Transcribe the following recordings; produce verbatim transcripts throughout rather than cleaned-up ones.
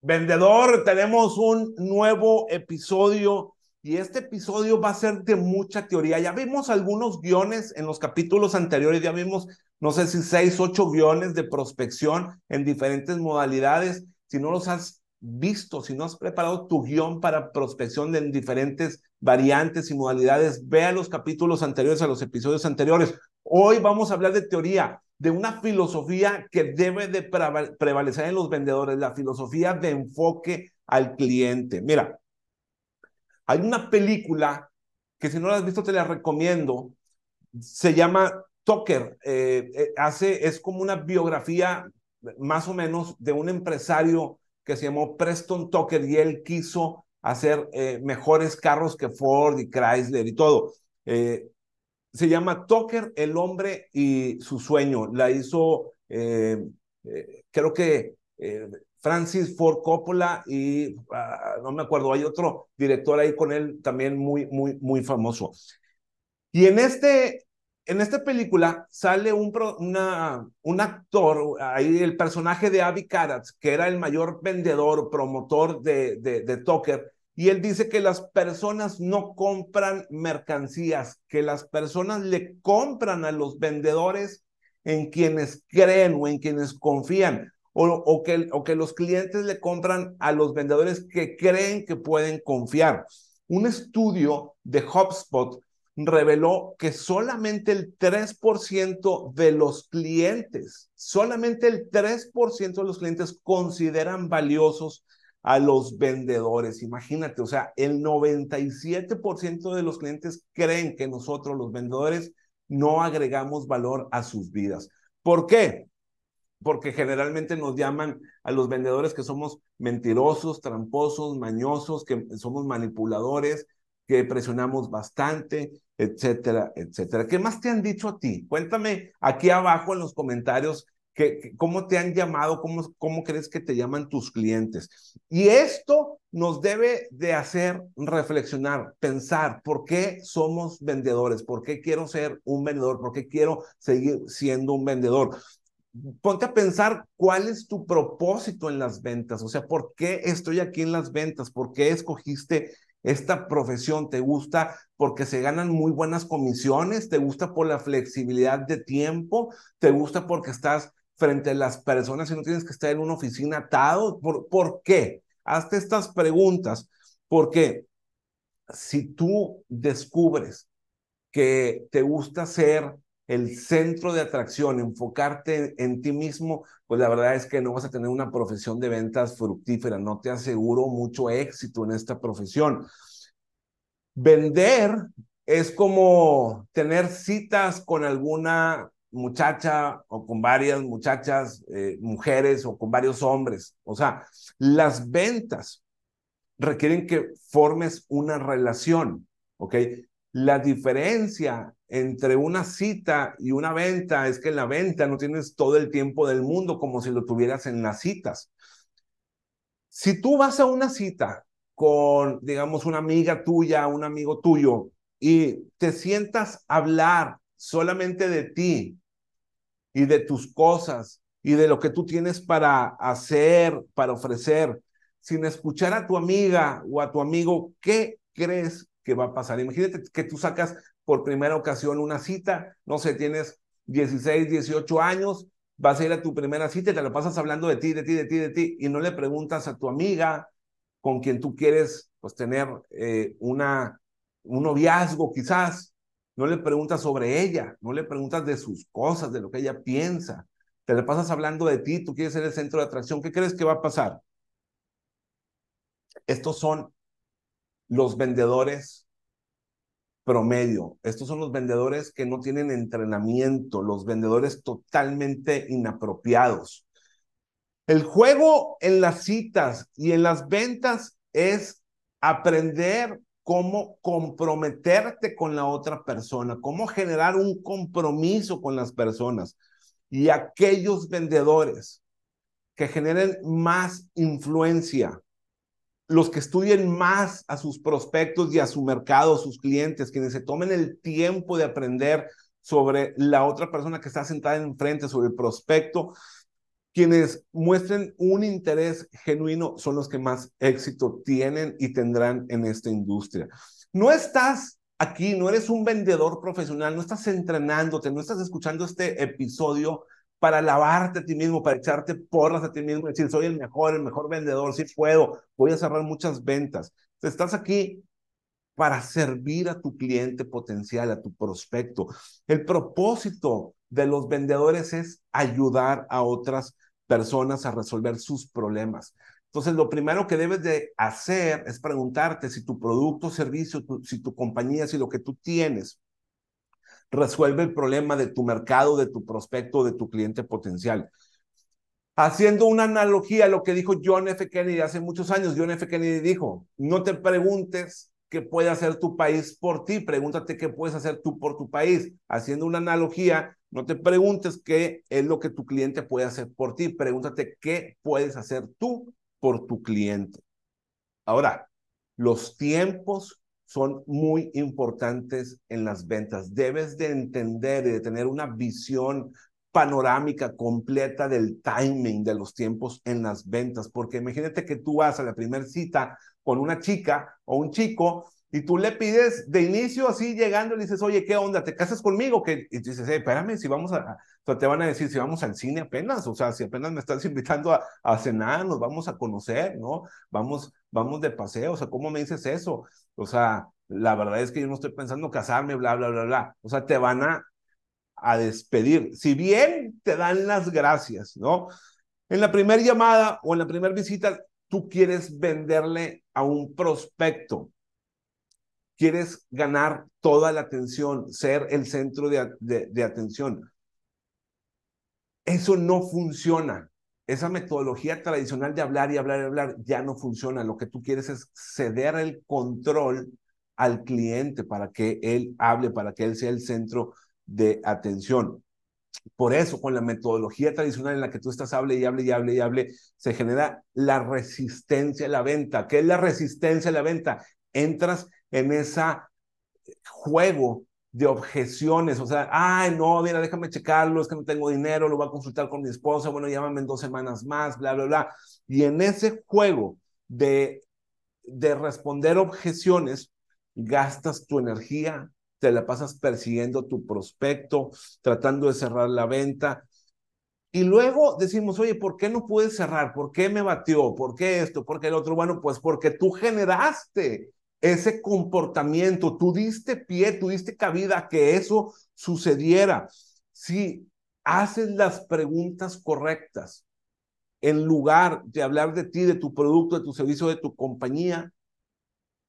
Vendedor, tenemos un nuevo episodio y este episodio va a ser de mucha teoría. Ya vimos algunos guiones en los capítulos anteriores, ya vimos, no sé si seis, ocho guiones de prospección en diferentes modalidades. Si no los has visto, si no has preparado tu guión para prospección en diferentes variantes y modalidades, ve a los capítulos anteriores, a los episodios anteriores. Hoy vamos a hablar de teoría, de una filosofía que debe de prevalecer en los vendedores, la filosofía de enfoque al cliente. Mira, hay una película que si no la has visto te la recomiendo, se llama Tucker, eh, hace, es como una biografía más o menos de un empresario que se llamó Preston Tucker y él quiso hacer eh, mejores carros que Ford y Chrysler y todo. Eh, Se llama Tucker, el hombre y su sueño. La hizo, eh, eh, creo que eh, Francis Ford Coppola y uh, no me acuerdo, hay otro director ahí con él también muy, muy, muy famoso. Y en, este, en esta película sale un, una, un actor, ahí el personaje de Abby Karatz, que era el mayor vendedor, promotor de, de, de Tucker. Y él dice que las personas no compran mercancías, que las personas le compran a los vendedores en quienes creen o en quienes confían, o, o, que, o que los clientes le compran a los vendedores que creen que pueden confiar. Un estudio de HubSpot reveló que solamente el tres por ciento de los clientes, solamente el tres por ciento de los clientes consideran valiosos a los vendedores. Imagínate, o sea, el noventa y siete por ciento de los clientes creen que nosotros los vendedores no agregamos valor a sus vidas. ¿Por qué? Porque generalmente nos llaman a los vendedores que somos mentirosos, tramposos, mañosos, que somos manipuladores, que presionamos bastante, etcétera, etcétera. ¿Qué más te han dicho a ti? Cuéntame aquí abajo en los comentarios. ¿Cómo te han llamado? ¿Cómo, cómo crees que te llaman tus clientes? Y esto nos debe de hacer reflexionar, pensar, ¿por qué somos vendedores? ¿Por qué quiero ser un vendedor? ¿Por qué quiero seguir siendo un vendedor? Ponte a pensar cuál es tu propósito en las ventas. O sea, ¿por qué estoy aquí en las ventas? ¿Por qué escogiste esta profesión? ¿Te gusta porque se ganan muy buenas comisiones? ¿Te gusta por la flexibilidad de tiempo? ¿Te gusta porque estás frente a las personas y no tienes que estar en una oficina atado? ¿Por, ¿Por qué? Hazte estas preguntas, porque si tú descubres que te gusta ser el centro de atracción, enfocarte en, en ti mismo, pues la verdad es que no vas a tener una profesión de ventas fructífera. No te aseguro mucho éxito en esta profesión. Vender es como tener citas con alguna muchacha o con varias muchachas, eh, mujeres o con varios hombres. O sea, las ventas requieren que formes una relación, ¿ok? La diferencia entre una cita y una venta es que en la venta no tienes todo el tiempo del mundo como si lo tuvieras en las citas. Si tú vas a una cita con, digamos, una amiga tuya, un amigo tuyo, y te sientas a hablar solamente de ti y de tus cosas y de lo que tú tienes para hacer, para ofrecer, sin escuchar a tu amiga o a tu amigo, ¿qué crees que va a pasar? Imagínate que tú sacas por primera ocasión una cita, no sé, tienes dieciséis, dieciocho años, vas a ir a tu primera cita y te la pasas hablando de ti, de ti, de ti, de ti, y no le preguntas a tu amiga con quien tú quieres pues tener eh, una, un noviazgo quizás. No le preguntas sobre ella, no le preguntas de sus cosas, de lo que ella piensa. Te le pasas hablando de ti, tú quieres ser el centro de atracción. ¿Qué crees que va a pasar? Estos son los vendedores promedio. Estos son los vendedores que no tienen entrenamiento, los vendedores totalmente inapropiados. El juego en las citas y en las ventas es aprender cómo comprometerte con la otra persona, cómo generar un compromiso con las personas. Y aquellos vendedores que generen más influencia, los que estudien más a sus prospectos y a su mercado, a sus clientes, quienes se tomen el tiempo de aprender sobre la otra persona que está sentada enfrente, sobre el prospecto, Quienes muestren un interés genuino son los que más éxito tienen y tendrán en esta industria. No estás aquí, no eres un vendedor profesional, no estás entrenándote, no estás escuchando este episodio para alabarte a ti mismo, para echarte porras a ti mismo, decir, soy el mejor, el mejor vendedor, sí puedo, voy a cerrar muchas ventas. Estás aquí para servir a tu cliente potencial, a tu prospecto. El propósito de los vendedores es ayudar a otras personas a resolver sus problemas. Entonces, lo primero que debes de hacer es preguntarte si tu producto, servicio, tu, si tu compañía, si lo que tú tienes resuelve el problema de tu mercado, de tu prospecto, de tu cliente potencial. Haciendo una analogía a lo que dijo John F. Kennedy hace muchos años, John F. Kennedy dijo, no te preguntes qué puede hacer tu país por ti, pregúntate qué puedes hacer tú por tu país. Haciendo una analogía, no te preguntes qué es lo que tu cliente puede hacer por ti, pregúntate qué puedes hacer tú por tu cliente. Ahora, los tiempos son muy importantes en las ventas. Debes de entender y de tener una visión panorámica completa del timing de los tiempos en las ventas, porque imagínate que tú vas a la primera cita con una chica o un chico y tú le pides de inicio así llegando y le dices, oye, ¿qué onda? ¿Te casas conmigo? ¿Qué? Y tú dices, hey, espérame, si vamos a, o sea, te van a decir, si vamos al cine apenas, o sea, si apenas me estás invitando a, a cenar, nos vamos a conocer, ¿no? Vamos, vamos de paseo, o sea, ¿cómo me dices eso? O sea, la verdad es que yo no estoy pensando casarme, bla, bla, bla, bla. O sea, te van a, a despedir. Si bien te dan las gracias, ¿no? En la primera llamada o en la primera visita, tú quieres venderle a un prospecto. Quieres ganar toda la atención, ser el centro de, de, de atención. Eso no funciona. Esa metodología tradicional de hablar y hablar y hablar ya no funciona. Lo que tú quieres es ceder el control al cliente para que él hable, para que él sea el centro de atención. Por eso, con la metodología tradicional en la que tú estás hable y hable y hable y hable, se genera la resistencia a la venta. ¿Qué es la resistencia a la venta? Entras en ese juego de objeciones, o sea, ay, no, mira, déjame checarlo, es que no tengo dinero, lo voy a consultar con mi esposa, bueno, llámame en dos semanas más, bla, bla, bla. Y en ese juego de, de responder objeciones, gastas tu energía, te la pasas persiguiendo tu prospecto, tratando de cerrar la venta. Y luego decimos, oye, ¿por qué no puedes cerrar? ¿Por qué me batió? ¿Por qué esto? ¿Por qué el otro? Bueno, pues porque tú generaste ese comportamiento, tú diste pie, tú diste cabida a que eso sucediera. Si haces las preguntas correctas, en lugar de hablar de ti, de tu producto, de tu servicio, de tu compañía,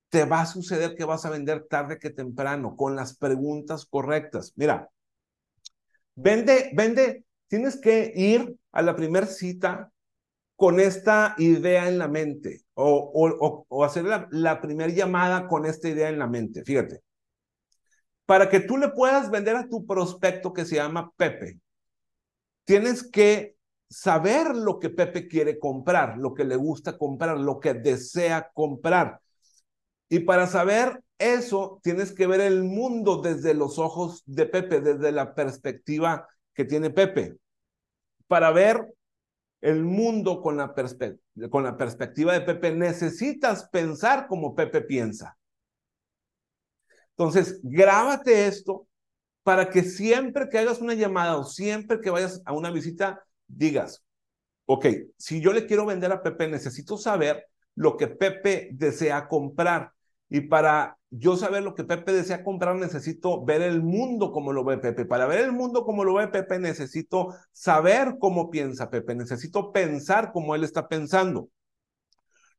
te va a suceder que vas a vender tarde que temprano, con las preguntas correctas. Mira, vende, vende, tienes que ir a la primera cita con esta idea en la mente, o, o, o, o hacer la, la primera llamada con esta idea en la mente, fíjate. Para que tú le puedas vender a tu prospecto que se llama Pepe, tienes que saber lo que Pepe quiere comprar, lo que le gusta comprar, lo que desea comprar. Y para saber eso, tienes que ver el mundo desde los ojos de Pepe, desde la perspectiva que tiene Pepe. Para ver el mundo con la, perspe- con la perspectiva de Pepe, necesitas pensar como Pepe piensa. Entonces, grábate esto para que siempre que hagas una llamada o siempre que vayas a una visita, digas, ok, si yo le quiero vender a Pepe, necesito saber lo que Pepe desea comprar. Y para yo saber lo que Pepe desea comprar, necesito ver el mundo como lo ve Pepe. Para ver el mundo como lo ve Pepe, necesito saber cómo piensa Pepe. Necesito pensar como él está pensando.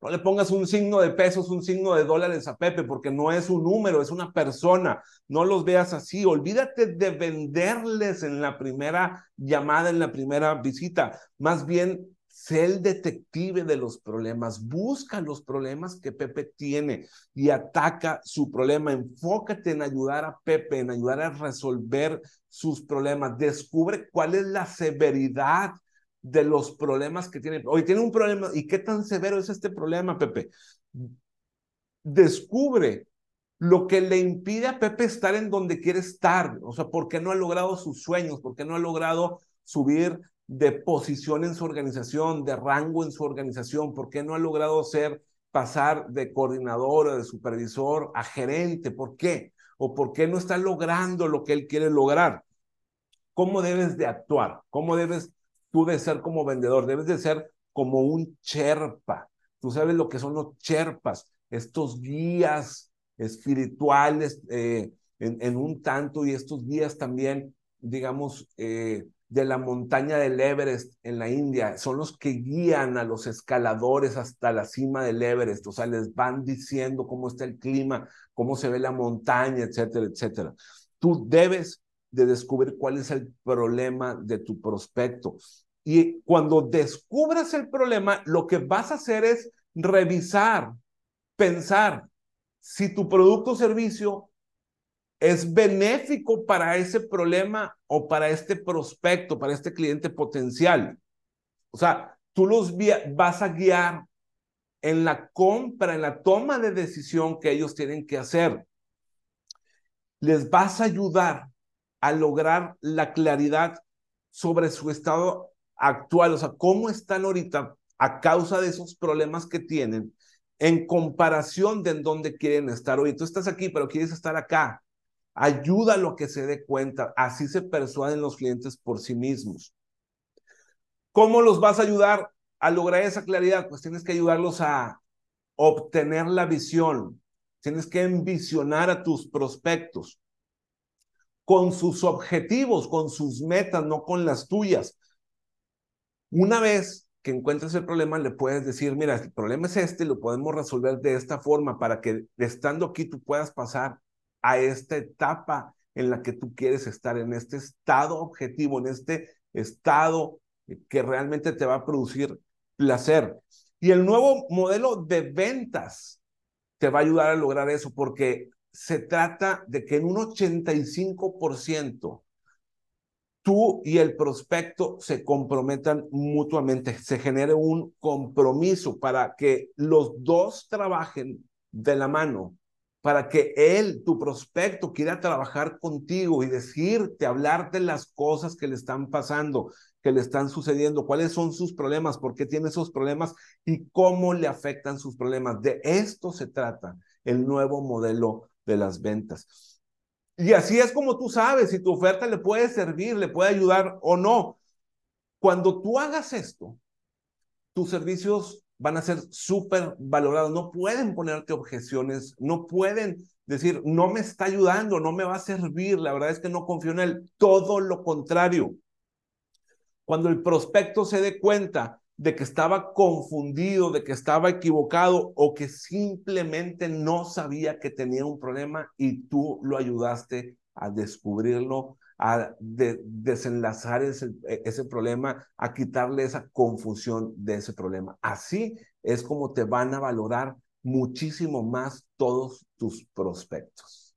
No le pongas un signo de pesos, un signo de dólares a Pepe, porque no es un número, es una persona. No los veas así. Olvídate de venderles en la primera llamada, en la primera visita. Más bien, sé el detective de los problemas, busca los problemas que Pepe tiene y ataca su problema, enfócate en ayudar a Pepe, en ayudar a resolver sus problemas, descubre cuál es la severidad de los problemas que tiene. Oye, tiene un problema, ¿y qué tan severo es este problema, Pepe? Descubre lo que le impide a Pepe estar en donde quiere estar, o sea, ¿por qué no ha logrado sus sueños? ¿Por qué no ha logrado subir de posición en su organización, de rango en su organización? ¿Por qué no ha logrado ser, pasar de coordinador o de supervisor a gerente? ¿Por qué? ¿O por qué no está logrando lo que él quiere lograr? ¿Cómo debes de actuar? ¿Cómo debes tú de ser como vendedor? Debes de ser como un Sherpa. Tú sabes lo que son los Sherpas, estos guías espirituales eh, en, en un tanto, y estos guías también, digamos, eh, de la montaña del Everest en la India. Son los que guían a los escaladores hasta la cima del Everest. O sea, les van diciendo cómo está el clima, cómo se ve la montaña, etcétera, etcétera. Tú debes de descubrir cuál es el problema de tu prospecto. Y cuando descubras el problema, lo que vas a hacer es revisar, pensar si tu producto o servicio es benéfico para ese problema o para este prospecto, para este cliente potencial. O sea, tú los vas a guiar en la compra, en la toma de decisión que ellos tienen que hacer. Les vas a ayudar a lograr la claridad sobre su estado actual, o sea, cómo están ahorita a causa de esos problemas que tienen en comparación de en dónde quieren estar hoy. Tú estás aquí, pero quieres estar acá. Ayúdalo a que se dé cuenta. Así se persuaden los clientes por sí mismos. ¿Cómo los vas a ayudar a lograr esa claridad? Pues tienes que ayudarlos a obtener la visión. Tienes que envisionar a tus prospectos con sus objetivos, con sus metas, no con las tuyas. Una vez que encuentres el problema, le puedes decir, mira, el problema es este, lo podemos resolver de esta forma para que estando aquí tú puedas pasar a esta etapa en la que tú quieres estar, en este estado objetivo, en este estado que realmente te va a producir placer. Y el nuevo modelo de ventas te va a ayudar a lograr eso, porque se trata de que en un ochenta y cinco por ciento tú y el prospecto se comprometan mutuamente, se genere un compromiso para que los dos trabajen de la mano, para que él, tu prospecto, quiera trabajar contigo y decirte, hablarte las cosas que le están pasando, que le están sucediendo, cuáles son sus problemas, por qué tiene esos problemas y cómo le afectan sus problemas. De esto se trata el nuevo modelo de las ventas. Y así es como tú sabes si tu oferta le puede servir, le puede ayudar o no. Cuando tú hagas esto, tus servicios van a ser súper valorados. No pueden ponerte objeciones, no pueden decir, no me está ayudando, no me va a servir, la verdad es que no confío en él. Todo lo contrario. Cuando el prospecto se dé cuenta de que estaba confundido, de que estaba equivocado o que simplemente no sabía que tenía un problema y tú lo ayudaste a descubrirlo, a de, desenlazar ese, ese problema, a quitarle esa confusión de ese problema. Así es como te van a valorar muchísimo más todos tus prospectos.